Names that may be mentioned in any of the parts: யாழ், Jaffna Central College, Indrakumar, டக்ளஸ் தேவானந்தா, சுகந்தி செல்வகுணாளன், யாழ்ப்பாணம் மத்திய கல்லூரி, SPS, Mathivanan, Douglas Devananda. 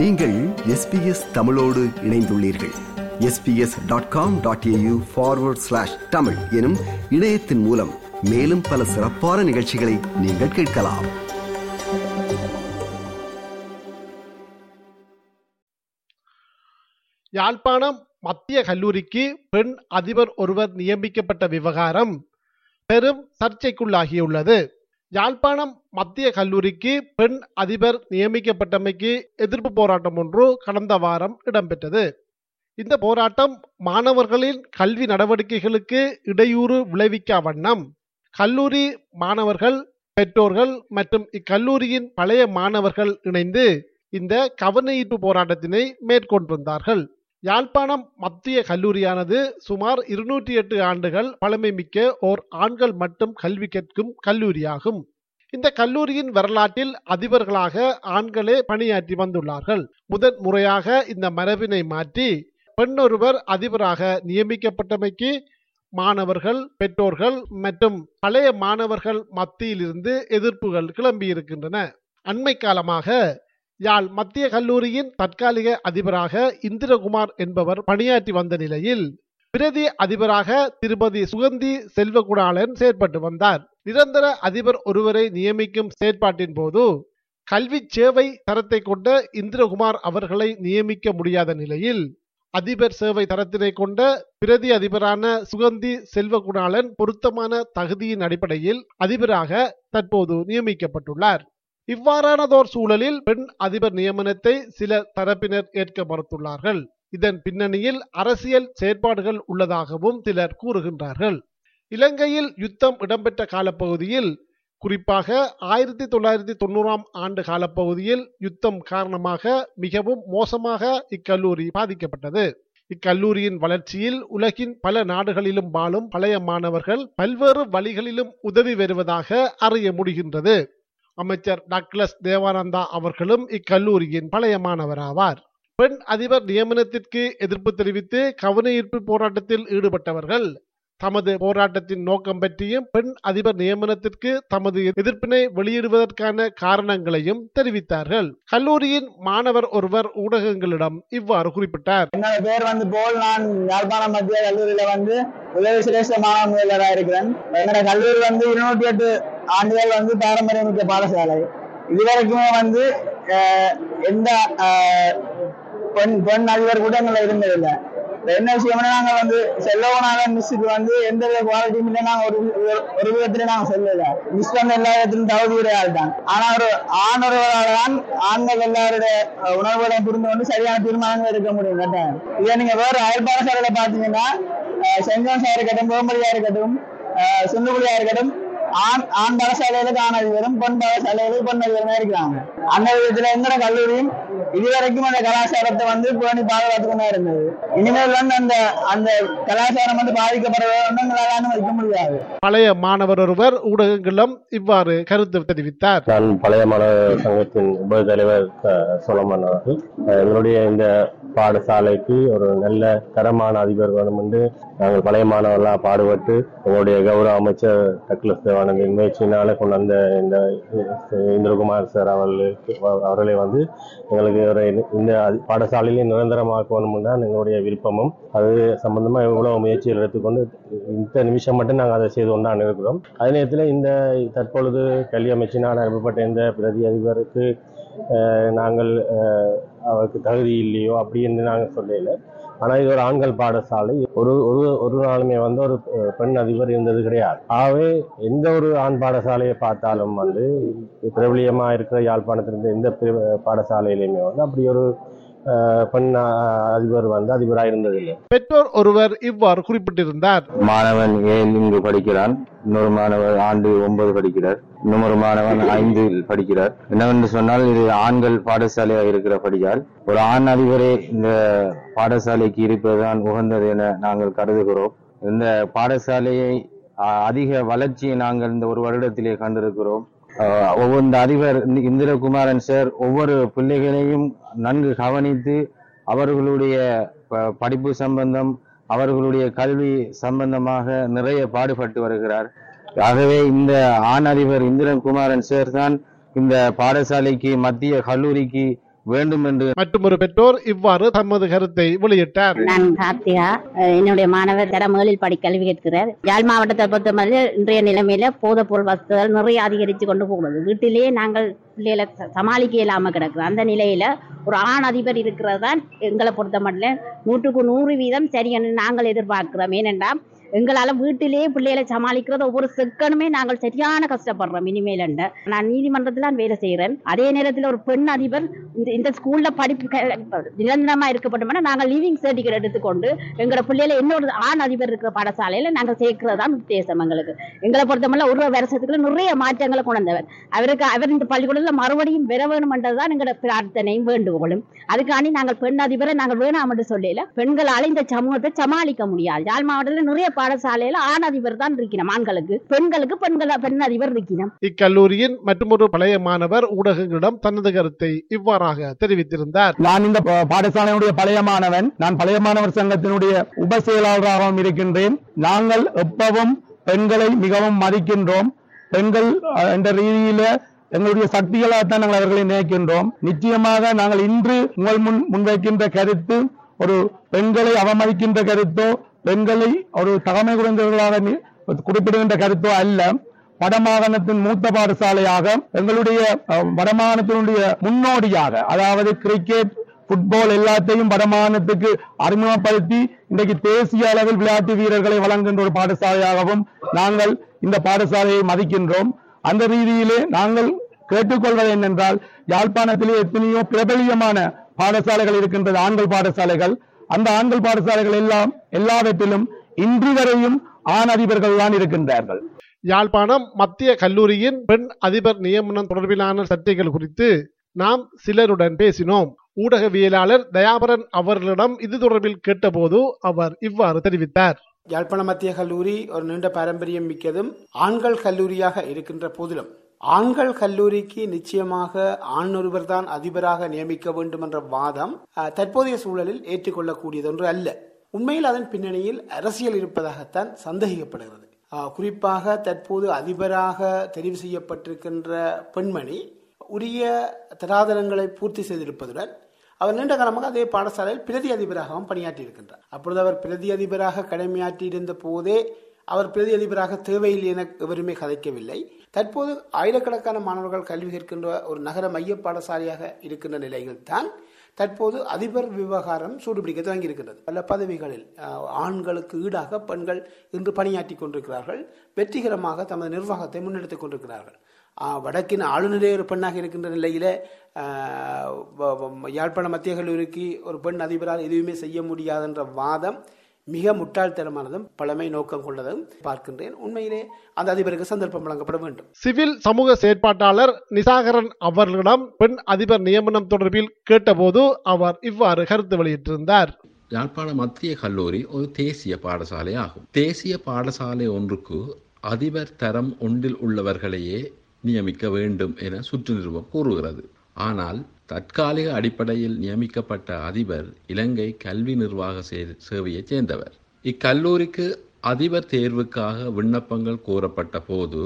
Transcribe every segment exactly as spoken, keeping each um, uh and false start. நீங்கள் S B S தமிழோடு இணைந்துள்ளீர்கள். S B S dot com dot A U forward slash Tamil எனும் இணையத்தின் மூலம் மேலும் பல சிறப்பான நிகழ்ச்சிகளை நீங்கள் கேட்கலாம். யாழ்ப்பாணம் மத்திய கல்லூரிக்கு பெண் அதிபர் ஒருவர் நியமிக்கப்பட்ட விவகாரம் பெரும் சர்ச்சைக்குள்ளாகியுள்ளது. யாழ்ப்பாணம் மத்திய கல்லூரிக்கு பெண் அதிபர் நியமிக்கப்பட்டமைக்கு எதிர்ப்பு போராட்டம் ஒன்று கடந்த வாரம் இடம்பெற்றது. இந்த போராட்டம் மாணவர்களின் கல்வி நடவடிக்கைகளுக்கு இடையூறு விளைவிக்கா வண்ணம் கல்லூரி மாணவர்கள், பெற்றோர்கள் மற்றும் இக்கல்லூரியின் பழைய மாணவர்கள் இணைந்து இந்த கவனஈர்ப்பு போராட்டத்தினை மேற்கொண்டிருந்தார்கள். யாழ்ப்பாணம் மத்திய கல்லூரியானது சுமார் இருநூற்றி எட்டு ஆண்டுகள் பழமை மிக்க ஓர் ஆண்கள் மட்டும் கல்வி கற்கும் கல்லூரியாகும். இந்த கல்லூரியின் வரலாற்றில் அதிபர்களாக ஆண்களே பணியாற்றி வந்துள்ளார்கள். முதன் முறையாக இந்த மரபினை மாற்றி பெண்ணொருவர் அதிபராக நியமிக்கப்பட்டமைக்கு மாணவர்கள், பெற்றோர்கள் மற்றும் பழைய மாணவர்கள் மத்தியிலிருந்து எதிர்ப்புகள் கிளம்பியிருக்கின்றன. அண்மை காலமாக யாழ் மத்திய கல்லூரியின் தற்காலிக அதிபராக இந்திரகுமார் என்பவர் பணியாற்றி வந்த நிலையில் பிரதி அதிபராக திருபதி சுகந்தி செல்வகுணாளன் செயற்பட்டு வந்தார். நிரந்தர அதிபர் ஒருவரை நியமிக்கும் செயற்பாட்டின் போது கல்வி சேவை தரத்தை கொண்ட இந்திரகுமார் அவர்களை நியமிக்க முடியாத நிலையில் அதிபர் சேவை தரத்தினை கொண்ட பிரதி அதிபரான சுகந்தி செல்வகுணாளன் பொருத்தமான தகுதியின் அடிப்படையில் அதிபராக தற்போது நியமிக்கப்பட்டுள்ளார். இவ்வாறானதோர் சூழலில் பெண் அதிபர் நியமனத்தை சில தரப்பினர் ஏற்க மறுத்துள்ளார்கள். இதன் பின்னணியில் அரசியல் செயற்பாடுகள் உள்ளதாகவும் சிலர் கூறுகின்றார்கள். இலங்கையில் யுத்தம் இடம்பெற்ற காலப்பகுதியில், குறிப்பாக ஆயிரத்தி தொள்ளாயிரத்தி தொண்ணூறாம் ஆண்டு காலப்பகுதியில் யுத்தம் காரணமாக மிகவும் மோசமாக இக்கல்லூரி பாதிக்கப்பட்டது. இக்கல்லூரியின் வளர்ச்சியில் உலகின் பல நாடுகளிலும் வாழும் பழைய மாணவர்கள் பல்வேறு வழிகளிலும் உதவி வருவதாக அறிய முடிகின்றது. அமைச்சர் டக்ளஸ் தேவானந்தா அவர்களும் இக்கல்லூரியின் பழைய மாணவராவார். பெண் அதிபர் நியமனத்திற்கு எதிர்ப்பு தெரிவித்து கவனஈர்ப்பு போராட்டத்தில் ஈடுபட்டவர்கள் தமது போராட்டத்தின் நோக்கம் பற்றியும் பெண் அதிபர் நியமனத்திற்கு தமது எதிர்ப்பினை வெளியிடுவதற்கான காரணங்களையும் தெரிவித்தார்கள். கல்லூரியின் மாணவர் ஒருவர் ஊடகங்களிடம் இவ்வாறு குறிப்பிட்டார். என்னோட பேர் வந்து போல். நான் யாழ்ப்பாணம் மத்திய கல்லூரியில வந்து உதவி சிரேஷ்ட மாணவ முதல்வராக இருக்கிறேன். என்னோட கல்லூரி வந்து இருநூற்றி எட்டு ஆண்டுகள் வந்து பாரம்பரியமிக்க பாடசாலை. இதுவரைக்குமே வந்து எந்த பெண் பெண் அதிபர் கூட எங்களை இருந்ததில்லை. என்ன விஷயம்னா, நாங்க வந்து செல்லவனாக மிஸ்ஸுக்கு வந்து எந்த வித குவாலிட்டியுமே நாங்க ஒரு ஒரு விதத்துல நாங்க சொல்லல. மிஸ் வந்து எல்லா விதத்திலும் தவறுகிறாள் தான். ஆனா ஒரு ஆணவர்களால் தான் ஆண்கள் எல்லாருடைய உணர்வுகளையும் புரிந்து கொண்டு சரியான தீர்மானங்கள் எடுக்க முடியும். கேட்டேன் இதே நீங்க வேற அயல்பாடு சாரில பாத்தீங்கன்னா, செங்கன்சாரி இருக்கட்டும், கோம்படியா இருக்கட்டும், சுண்டுகுழியா இருக்கட்டும், ஆண் ஆண் பாடசாலையில ஆண் அதிபரும், பெண் பாடசாலையில பெண் அதிபருமே இருக்கிறாங்க. அந்த விதத்துல எந்த கல்லூரியும் இதுவரைக்கும் அந்த கலாச்சாரத்தை வந்து பேணி பாதுகாத்துக்கொண்டா இருந்தது. இனிமேல் வந்து அந்த அந்த கலாச்சாரம் வந்து பாதிக்கப்படுவதாலும் வைக்க முடியாது. பழைய மாணவர் ஒருவர் ஊடகங்களும் இவ்வாறு கருத்து தெரிவித்தார். நான் பழைய மாணவர் சங்கத்தின் உப தலைவர் சோழமன் அவர்கள். எங்களுடைய இந்த பாடசாலைக்கு ஒரு நல்ல தரமான அதிபர் வேணும் என்று நாங்கள் பழைய மாணவர்களாக பாடுபட்டு எங்களுடைய கௌரவ அமைச்சர் டக்ளஸ் தேவானந்தின் முயற்சியினால கொண்டு வந்த இந்த இந்திரகுமார் சார் அவர்களுக்கு அவர்களே வந்து எங்களுக்கு ஒரு இந்த பாடசாலையிலே நிரந்தரமாக்கணும் தான் எங்களுடைய விருப்பமும். அது சம்பந்தமாக எவ்வளவு முயற்சிகள் எடுத்துக்கொண்டு இந்த நிமிஷம் மட்டும் நாங்கள் அதை செய்து கொண்டான் இருக்கிறோம். அதே நேரத்தில் இந்த தற்பொழுது கல்வி அமைச்சினால் அறிவிக்கப்பட்ட இந்த பிரதி அதிபருக்கு நாங்கள் அவருக்கு தகுதி இல்லையோ அப்படின்னு நாங்கள் சொல்லல. ஆனால் இது ஒரு ஆண்கள் பாடசாலை. ஒரு ஒரு நாளுமே வந்து ஒரு பெண் அதிபர் இருந்தது கிடையாது. ஆகவே எந்த ஒரு ஆண் பாடசாலையை பார்த்தாலும் வந்து பிரபலியமாக இருக்கிற யாழ்ப்பாணத்திலிருந்து எந்த பாடசாலையிலுமே வந்து அப்படி ஒரு பெண் அதிபர் வந்து அதிபராக இருந்ததில்லை. பெற்றோர் ஒருவர் இவ்வாறு குறிப்பிட்டிருந்தார். மாணவன் ஏழு இங்கு படிக்கிறான், இன்னொரு மாணவர் ஆண்டு ஒன்பது படிக்கிறார், இன்னொரு மாணவன் ஐந்து படிக்கிறார். என்னவென்று சொன்னால், இது ஆண்கள் பாடசாலையாக இருக்கிறபடியால் ஒரு ஆண் அதிபரே இந்த பாடசாலைக்கு இருப்பதுதான் உகந்தது என நாங்கள் கருதுகிறோம். இந்த பாடசாலையை அதிக வளர்ச்சியை நாங்கள் இந்த ஒரு வருடத்திலே கண்டிருக்கிறோம். ஒவ்வொரு அதிபர் இந்திரகுமாரன் சார் ஒவ்வொரு பிள்ளைகளையும் நன்கு கவனித்து அவர்களுடைய படிப்பு சம்பந்தம், அவர்களுடைய கல்வி சம்பந்தமாக நிறைய பாடுபட்டு வருகிறார். ஆகவே இந்த ஆண் அதிபர் இந்திரகுமாரன் சார் தான் இந்த பாடசாலைக்கு, மத்திய கல்லூரிக்கு வேண்டும் என்று மற்றும் ஒரு பெற்றோர் இவ்வாறு தமது கருத்தை வெளியிட்டார். நான் கார்த்திகா, என்னுடைய மாணவர் மேலில் படி கல்வி கேட்கிறார். யாழ் மாவட்டத்தை பொறுத்தவரை இன்றைய நிலைமையில போதைப் பொருள் வசதிகள் நிறைய அதிகரித்து கொண்டு போகிறது. வீட்டிலேயே நாங்கள் பிள்ளைகளை சமாளிக்க இல்லாமல் கிடக்குது. அந்த நிலையில ஒரு ஆண் அதிபர் இருக்கிறது தான் எங்களை பொறுத்த மட்டும் நூற்றுக்கு நூறு வீதம் சரி என்று நாங்கள் எதிர்பார்க்கிறோம். ஏனென்றால் எங்களால் வீட்டிலேயே பிள்ளைகளை சமாளிக்கிறத ஒவ்வொரு செகண்டுமே நாங்கள் சரியான கஷ்டப்படுறோம். இனிமேல் நான் நீதிமன்றத்தில் நான் வேலை செய்கிறேன். அதே நேரத்தில் ஒரு பெண் அதிபர் இந்த ஸ்கூலில் படிப்பு நிரந்தரமாக இருக்கப்பட்டோம்னா நாங்கள் லீவிங் சர்டிஃபிகேட் எடுத்துக்கொண்டு எங்களோட பிள்ளைகளை இன்னொரு ஆண் அதிபர் இருக்கிற பாடசாலையில் நாங்கள் சேர்க்கிறது தான் உத்தேசம். எங்களுக்கு எங்களை பொறுத்தமல்ல ஒரு வருஷத்துக்குள்ள நிறைய மாற்றங்களை கொண்டவர் அவருக்கு அவர் இந்த பள்ளிக்கூடத்தில் மறுபடியும் பெற வேணும் என்றதுதான் எங்களோட பிரார்த்தனையும் வேண்டுகோளும். அதுக்காண்டி நாங்கள் பெண் அதிபரை நாங்கள் வேணாம்னு சொல்லல. பெண்களால் இந்த சமூகத்தை சமாளிக்க முடியாது. யாழ் மாவட்டத்தில் நிறைய பாடசாலையில ஆண் அதிபர் தான் இருக்கிறோம். ஆண்களுக்கு பெண்களுக்கு பெண்கள பெண் அதிபர் இருக்கிறோம். இக்கல்லூரியின் மற்றொரு பழைய மாணவர் ஊடகங்களிடம் தனது கருத்தை இவ்வாறாக தெரிவித்திருந்தார். நான் இந்த பாடசாலையுடைய பழைய மாணவன். நான் பழைய மாணவர் சங்கத்தினுடைய உப செயலாளராகவும் இருக்கின்றேன். நாங்கள் எப்பவும் பெண்களை மிகவும் மதிக்கின்றோம். பெண்கள் என்ற ரீதியில எங்களுடைய சக்திகளாகத்தான் நாங்கள் அவர்களை நினைக்கின்றோம். நிச்சயமாக நாங்கள் இன்று உங்கள் முன் முன்வைக்கின்ற கருத்து ஒரு பெண்களை அவமதிக்கின்ற கருத்தோ பெண்களை ஒரு தகமை குறைந்தவர்களாக குறிப்பிடுகின்ற கருத்தோ அல்ல. வடமாகாணத்தின் மூத்த பாடசாலையாக எங்களுடைய வடமாகாணத்தினுடைய முன்னோடியாக, அதாவது கிரிக்கெட் புட்பால் எல்லாத்தையும் வடமாகாணத்துக்கு அறிமுகப்படுத்தி இன்றைக்கு தேசிய அளவில் விளையாட்டு வீரர்களை வழங்குகின்ற ஒரு பாடசாலையாகவும் நாங்கள் இந்த பாடசாலையை மதிக்கின்றோம். அந்த ரீதியிலே நாங்கள் கேட்டுக்கொள்வது என்னென்றால், யாழ்ப்பாணத்திலே எத்தனையோ பிரபலியமான பாடசாலைகள் இருக்கின்றது, ஆண்கள் பாடசாலைகள். அந்த ஆண்கள் பாடசாலைகள் எல்லாம் எல்லாவற்றிலும் இன்று வரையும் ஆண் அதிபர்கள் தான் இருக்கின்றார்கள். யாழ்ப்பாணம் மத்திய கல்லூரியின் பெண் அதிபர் நியமனம் தொடர்பிலான சர்ச்சைகள் குறித்து நாம் சிலருடன் பேசினோம். ஊடகவியலாளர் தயாபரன் அவர்களிடம் இது தொடர்பில் கேட்டபோது அவர் இவ்வாறு தெரிவித்தார். யாழ்ப்பாண மத்திய கல்லூரி ஒரு நீண்ட பாரம்பரியம் மிக்கதும் ஆண்கள் கல்லூரியாக இருக்கின்ற போதிலும் ஆண்கள் கல்லூரிக்கு நிச்சயமாக ஆண் ஒருவர் தான் அதிபராக நியமிக்க வேண்டும் என்ற வாதம் தற்போதைய சூழலில் ஏற்றுக்கொள்ளக்கூடியதொன்று அல்ல. உண்மையில் அதன் பின்னணியில் அரசியல் இருப்பதாகத்தான் சந்தேகிக்கப்படுகிறது. குறிப்பாக தற்போது அதிபராக தெரிவு செய்யப்பட்டிருக்கின்ற பெண்மணி உரிய தராதரங்களை பூர்த்தி செய்திருப்பதுடன் அவர் நீண்ட காலமாக அதே பாடசாலையில் பிரதி அதிபராகவும் பணியாற்றி இருக்கின்றார். அப்பொழுது அவர் பிரதி அதிபராக கடமையாற்றி இருந்த போதே அவர் பிரதி அதிபராக தேவையில்லை என எவருமே கதைக்கவில்லை. தற்போது ஆயிரக்கணக்கான மாணவர்கள் கல்வி கேட்கின்ற ஒரு நகர மைய பாடசாலையாக இருக்கின்ற நிலையில் தான் தற்போது அதிபர் விவகாரம் சூடுபிடிக்க தொடங்கியிருக்கின்றது. பல பதவிகளில் ஆண்களுக்கு ஈடாக பெண்கள் இன்று பணியாற்றி கொண்டிருக்கிறார்கள். வெற்றிகரமாக தமது நிர்வாகத்தை முன்னெடுத்துக் கொண்டிருக்கிறார்கள். வடக்கின் ஆளுநரே ஒரு பெண்ணாக இருக்கின்ற நிலையில யாழ்ப்பாண மத்திய கல்லூரிக்கு ஒரு பெண் அதிபரால் எதுவுமே செய்ய முடியாதுன்ற வாதம் மிக முட்டாள்தனமானதும் பழமை நோக்கம் கொண்டதும் பார்க்கின்றேன். உண்மையிலே அந்த அதிபருக்கு சந்தர்ப்பம் வழங்கப்பட வேண்டும். சிவில் சமூக செயற்பாட்டாளர் நிசாகரன் அவர்களிடம் பெண் அதிபர் நியமனம் தொடர்பில் கேட்டபோது அவர் இவ்வாறு கருத்து வெளியிட்டிருந்தார். யாழ்ப்பாண மத்திய கல்லூரி ஒரு தேசிய பாடசாலை ஆகும். தேசிய பாடசாலை ஒன்றுக்கு அதிபர் தரம் ஒன்றில் உள்ளவர்களையே நியமிக்க வேண்டும் என சுற்று நிறுவனம் கூறுகிறது. ஆனால் தற்காலிக அடிப்படையில் நியமிக்கப்பட்ட அதிபர் இலங்கை கல்வி நிர்வாக சேவையைச் சேர்ந்தவர். இக்கல்லூரிக்கு அதிபர் தேர்வுக்காக விண்ணப்பங்கள் கோரப்பட்ட போது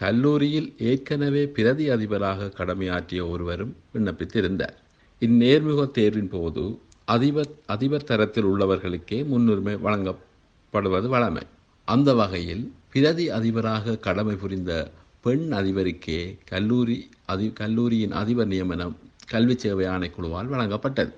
கல்லூரியில் ஏற்கனவே பிரதி அதிபராக கடமையாற்றிய ஒருவரும் விண்ணப்பித்திருந்தார். இந்நேர்முக தேர்வின் போது அதிபர் அதிபர் தரத்தில் உள்ளவர்களுக்கே முன்னுரிமை வழங்கப்படுவது வழமை. அந்த வகையில் பிரதி அதிபராக கடமை புரிந்த பெண் அதிபருக்கே கல்லூரி அதி கல்லூரியின் அதிபர் நியமனம் கல்வி சேவை ஆணைக்குழுவால் வழங்கப்பட்டது.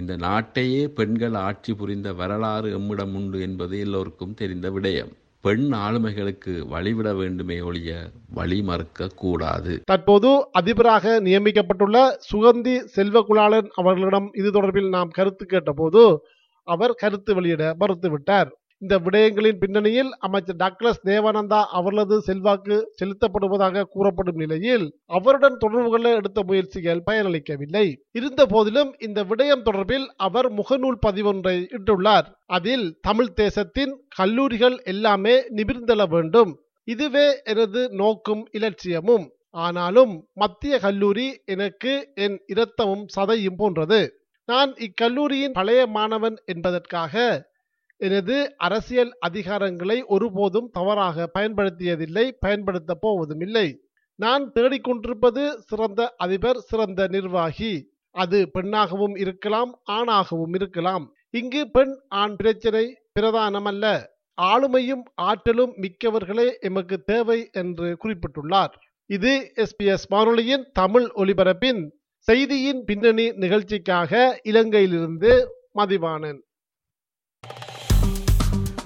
இந்த நாட்டையே பெண்கள் ஆட்சி புரிந்த வரலாறு எம்மிடம் உண்டு என்பது எல்லோருக்கும் தெரிந்த விடயம். பெண் ஆளுமைகளுக்கு வழிவிட வேண்டுமே ஒழிய வழி மறுக்க கூடாது. தற்போது அதிபராக நியமிக்கப்பட்டுள்ள சுகந்தி செல்வகுலாளன் அவர்களிடம் இது தொடர்பில் நாம் கருத்து கேட்டபோது அவர் கருத்து வெளியிட மறுத்துவிட்டார். இந்த விடயங்களின் பின்னணியில் அமைச்சர் டக்ளஸ் தேவானந்தா அவர்களது செல்வாக்கு செலுத்தப்படுவதாக கூறப்படும் நிலையில் அவருடன் தொடர்பு கொள்ள எடுத்த முயற்சிகள் பயனளிக்கவில்லை. இருந்த போதிலும் இந்த விடயம் தொடர்பில் அவர் முகநூல் பதிவொன்றை இட்டுள்ளார். அதில் தமிழ் தேசத்தின் கல்லூரிகள் எல்லாமே நிமிர்ந்தள வேண்டும், இதுவே எனது நோக்கும் இலட்சியமும். ஆனாலும் மத்திய கல்லூரி எனக்கு என் இரத்தமும் சதையும் போன்றது. நான் இக்கல்லூரியின் பழைய மாணவன் என்பதற்காக எனது அரசியல் அதிகாரங்களை ஒருபோதும் தவறாக பயன்படுத்தியதில்லை, பயன்படுத்த போவதும் இல்லை. நான் தேடிக்கொண்டிருப்பது சிறந்த அதிபர், சிறந்த நிர்வாகி. அது பெண்ணாகவும் இருக்கலாம், ஆணாகவும் இருக்கலாம். இங்கு பெண் ஆண் பிரச்சனை பிரதானமல்ல, ஆளுமையும் ஆற்றலும் மிக்கவர்களே எமக்கு தேவை என்று குறிப்பிட்டுள்ளார். இது எஸ் பி எஸ் வானொலியின் தமிழ் ஒலிபரப்பின் செய்தியின் பின்னணி நிகழ்ச்சிக்காக இலங்கையிலிருந்து மதிவானன்.